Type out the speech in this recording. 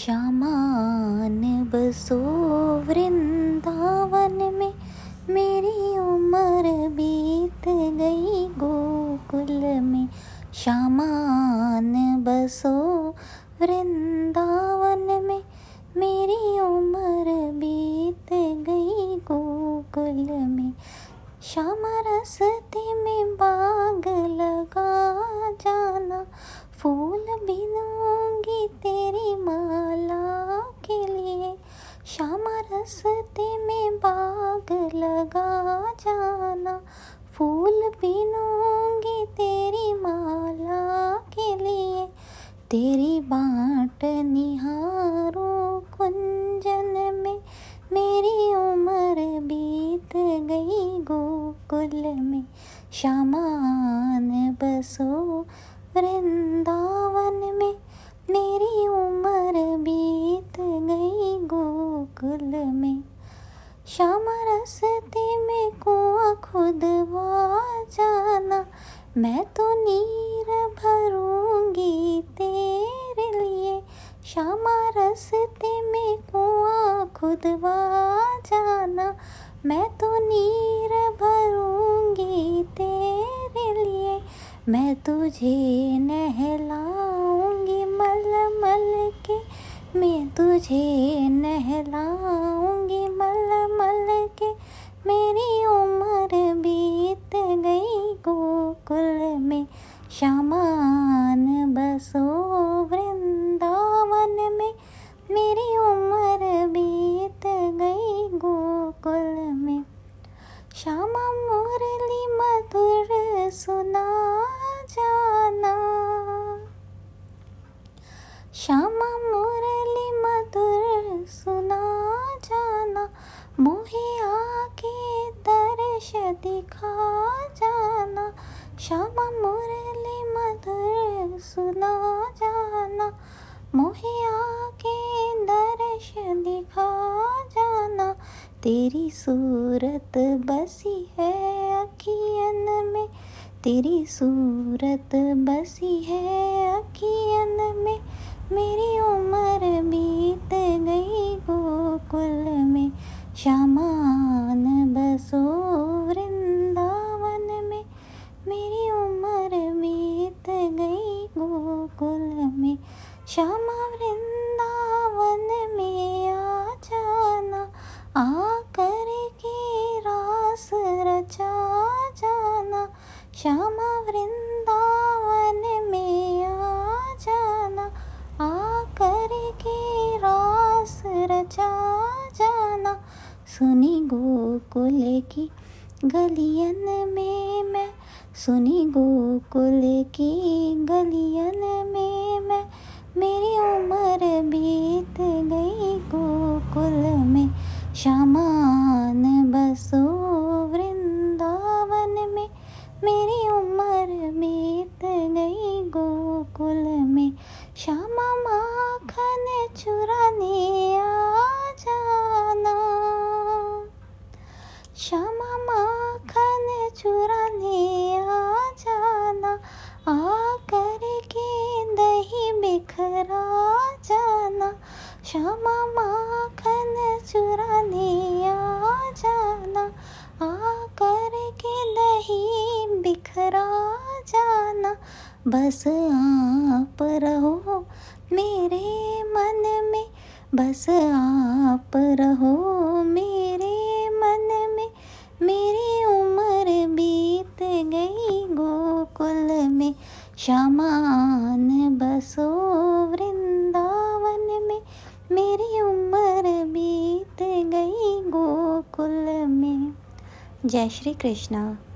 श्यामान बसो वृंदावन में, मेरी उम्र बीत गई गोकुल में। श्यामान बसो वृंदावन में, मेरी उम्र बीत गई गोकुल में। श्यामा रस्ते में बाग लगा जाना, फूल बिनूंगी तेरी माला के लिए। श्यामा रस्ते में बाग लगा जाना, फूल बिनूंगी तेरी माला के लिए। तेरी बाट निहारूं कुंजन में, मेरी उम्र बीत गई गोकुल में। श्यामान बसो वृंदावन में, मेरी उम्र बीत गई गोकुल में। श्यामा रस्ते में कुआं खुदवा जाना, मैं तो नीर भरूंगी तेरे लिए। श्यामा रस्ते में कुआं खुदवा जाना, मैं तो नीर भरूंगी तेरे लिए। मैं तुझे नहलाऊंगी मलमल के, मैं तुझे नहलाऊंगी मलमल के। मेरी उम्र बीत गई गोकुल में। श्यामान बसो वृंदावन में, मेरी उम्र बीत गई गोकुल में। श्यामा मुरली मधुर सुना जाना, श्यामा मुरली मधुर सुना जाना। मुहे आके दर्श दिखा जाना, श्यामा मुरली मधुर सुना जाना। मुहे आके दर्श दिखा जाना। तेरी सूरत बसी है अखियन में, तेरी सूरत बसी है अखियन में। मेरी उम्र बीत गई गोकुल में। श्यामान बसो वृंदावन में, मेरी उम्र बीत गई गोकुल में। श्यामा वृंदावन में आ जाना, आकर के रास रचा जाना। श्यामा वृंदावन में आ जाना, आकर के रास रचा जाना। सुनी गोकुल की गलियन में मैं, सुनी गोकुल की गलियन में मैं। मेरी उम्र बीत गई गोकुल में। श्यामान बसो वृंदावन में, मेरी उम्र बीत गई गोकुल में। श्यामा माखन चुराने आ जाना, श्यामा माखन चुराने आ जाना। आकर के दही बिखरा जाना, श्यामा माखन चुराने आ जाना। आकर के दही बिखरा जाना। बस आप रहो मेरे मन में, बस आप रहो मेरे मन में। मेरी उम्र बीत गई गोकुल में। श्यामान बसो वृंदावन में, मेरी उम्र बीत गई गोकुल में। जय श्री कृष्णा।